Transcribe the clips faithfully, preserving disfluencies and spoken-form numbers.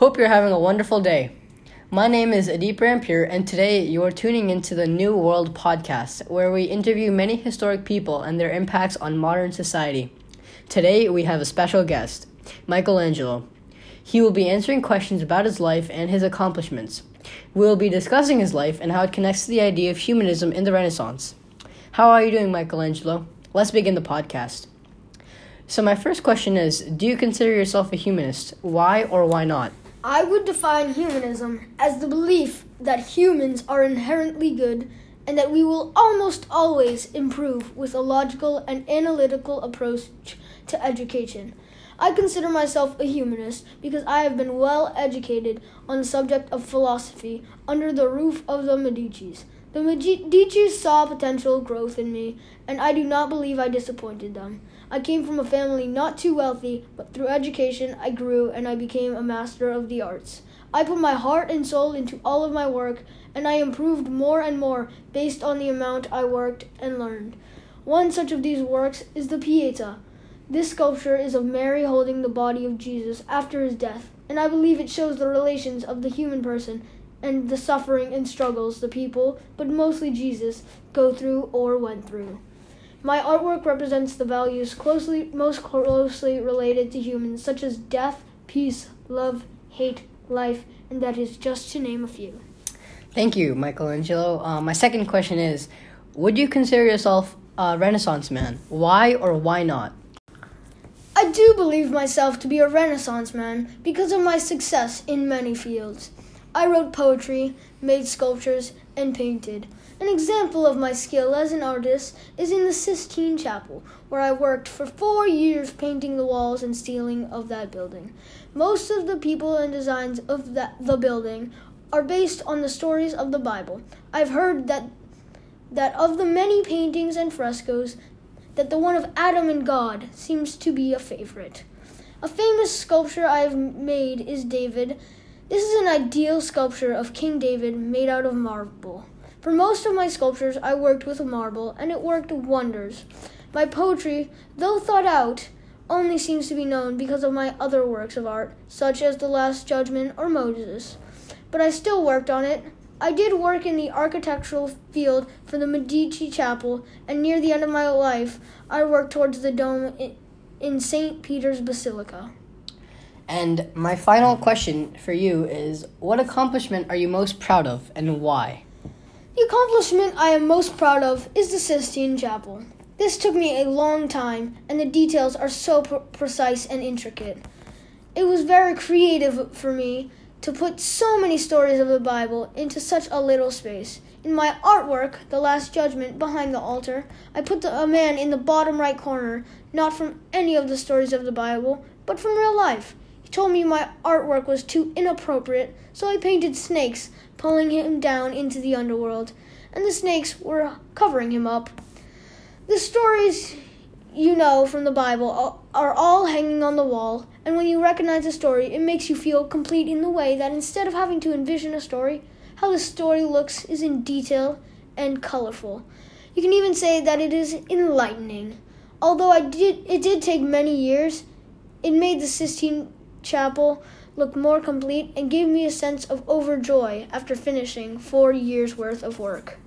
Hope you're having a wonderful day. My name is Adip Rampier, and today you are tuning into the New World Podcast, where we interview many historic people and their impacts on modern society. Today we have a special guest, Michelangelo. He will be answering questions about his life and his accomplishments. We will be discussing his life and how it connects to the idea of humanism in the Renaissance. How are you doing, Michelangelo? Let's begin the podcast. So my first question is, do you consider yourself a humanist? Why or why not? I would define humanism as the belief that humans are inherently good and that we will almost always improve with a logical and analytical approach to education. I consider myself a humanist because I have been well educated on the subject of philosophy under the roof of the Medicis. The Medici saw potential growth in me, and I do not believe I disappointed them. I came from a family not too wealthy, but through education I grew and I became a master of the arts. I put my heart and soul into all of my work, and I improved more and more based on the amount I worked and learned. One such of these works is the Pietà. This sculpture is of Mary holding the body of Jesus after his death, and I believe it shows the relations of the human person and the suffering and struggles the people, but mostly Jesus, go through or went through. My artwork represents the values closely, most closely related to humans, such as death, peace, love, hate, life, and that is just to name a few. Thank you, Michelangelo. Uh, my second question is, would you consider yourself a Renaissance man? Why or why not? I do believe myself to be a Renaissance man because of my success in many fields. I wrote poetry, made sculptures, and painted. An example of my skill as an artist is in the Sistine Chapel, where I worked for four years painting the walls and ceiling of that building. Most of the people and designs of that, the building are based on the stories of the Bible. I've heard that that of the many paintings and frescoes, that the one of Adam and God seems to be a favorite. A famous sculpture I've made is David. This is an ideal sculpture of King David made out of marble. For most of my sculptures, I worked with marble, and it worked wonders. My poetry, though thought out, only seems to be known because of my other works of art, such as The Last Judgment or Moses. But I still worked on it. I did work in the architectural field for the Medici Chapel, and near the end of my life, I worked towards the dome in Saint Peter's Basilica. And my final question for you is, what accomplishment are you most proud of and why? The accomplishment I am most proud of is the Sistine Chapel. This took me a long time, and the details are so pr- precise and intricate. It was very creative for me to put so many stories of the Bible into such a little space. In my artwork, The Last Judgment, behind the altar, I put the, a man in the bottom right corner, not from any of the stories of the Bible, but from real life. Told me my artwork was too inappropriate, so I painted snakes pulling him down into the underworld, and the snakes were covering him up. The stories you know from the Bible are all hanging on the wall, and when you recognize a story, it makes you feel complete in the way that instead of having to envision a story, how the story looks is in detail and colorful. You can even say that it is enlightening. Although I did, it did take many years, it made the Sistine Chapel looked more complete and gave me a sense of overjoy after finishing four years worth of work.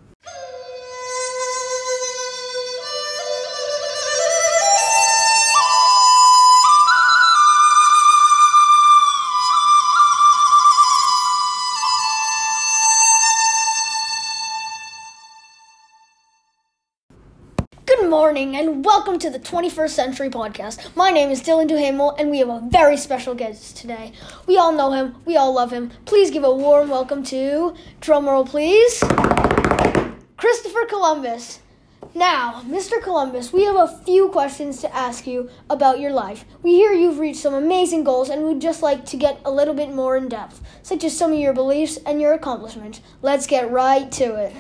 Morning and welcome to the twenty-first Century Podcast. My name is Dylan Duhamel and we have a very special guest today. We all know him, we all love him. Please give a warm welcome to, drumroll please, Christopher Columbus. Now, Mister Columbus, we have a few questions to ask you about your life. We hear you've reached some amazing goals and we'd just like to get a little bit more in depth, such as some of your beliefs and your accomplishments. Let's get right to it.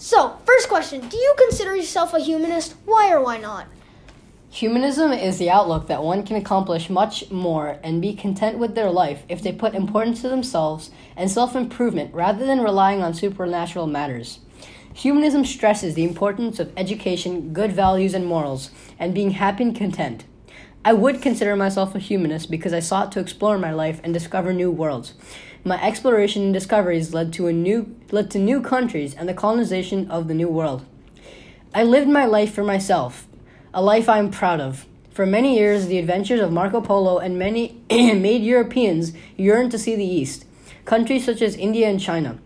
So, first question, do you consider yourself a humanist? Why or why not? Humanism is the outlook that one can accomplish much more and be content with their life if they put importance to themselves and self-improvement rather than relying on supernatural matters. Humanism stresses the importance of education, good values, and morals, and being happy and content. I would consider myself a humanist because I sought to explore my life and discover new worlds. My exploration and discoveries led to a new led to new countries and the colonization of the New World. I lived my life for myself, a life I am proud of. For many years, the adventures of Marco Polo and many made Europeans yearn to see the East, countries such as India and China.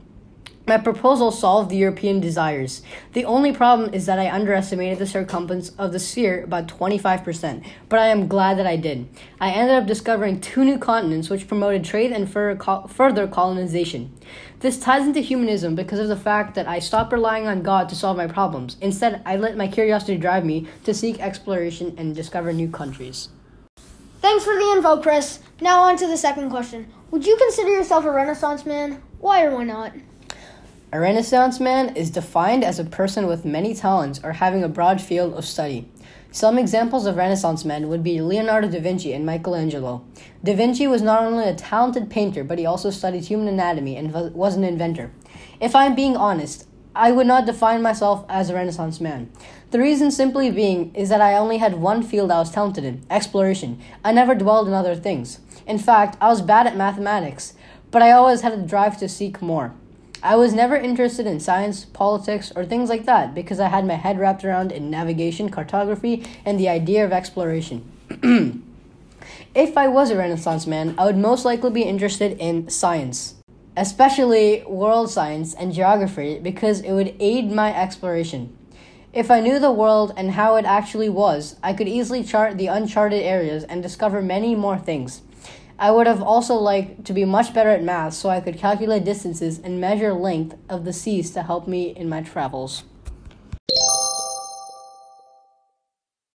My proposal solved the European desires. The only problem is that I underestimated the circumference of the sphere by twenty-five percent, but I am glad that I did. I ended up discovering two new continents which promoted trade and fur- co- further colonization. This ties into humanism because of the fact that I stopped relying on God to solve my problems. Instead, I let my curiosity drive me to seek exploration and discover new countries. Thanks for the info, Chris. Now on to the second question. Would you consider yourself a Renaissance man? Why or why not? A Renaissance man is defined as a person with many talents or having a broad field of study. Some examples of Renaissance men would be Leonardo da Vinci and Michelangelo. Da Vinci was not only a talented painter, but he also studied human anatomy and was an inventor. If I'm being honest, I would not define myself as a Renaissance man. The reason simply being is that I only had one field I was talented in, exploration. I never dwelled on other things. In fact, I was bad at mathematics, but I always had a drive to seek more. I was never interested in science, politics, or things like that because I had my head wrapped around in navigation, cartography, and the idea of exploration. If I was a Renaissance man, I would most likely be interested in science, especially world science and geography, because it would aid my exploration. If I knew the world and how it actually was, I could easily chart the uncharted areas and discover many more things. I would have also liked to be much better at math so I could calculate distances and measure length of the seas to help me in my travels.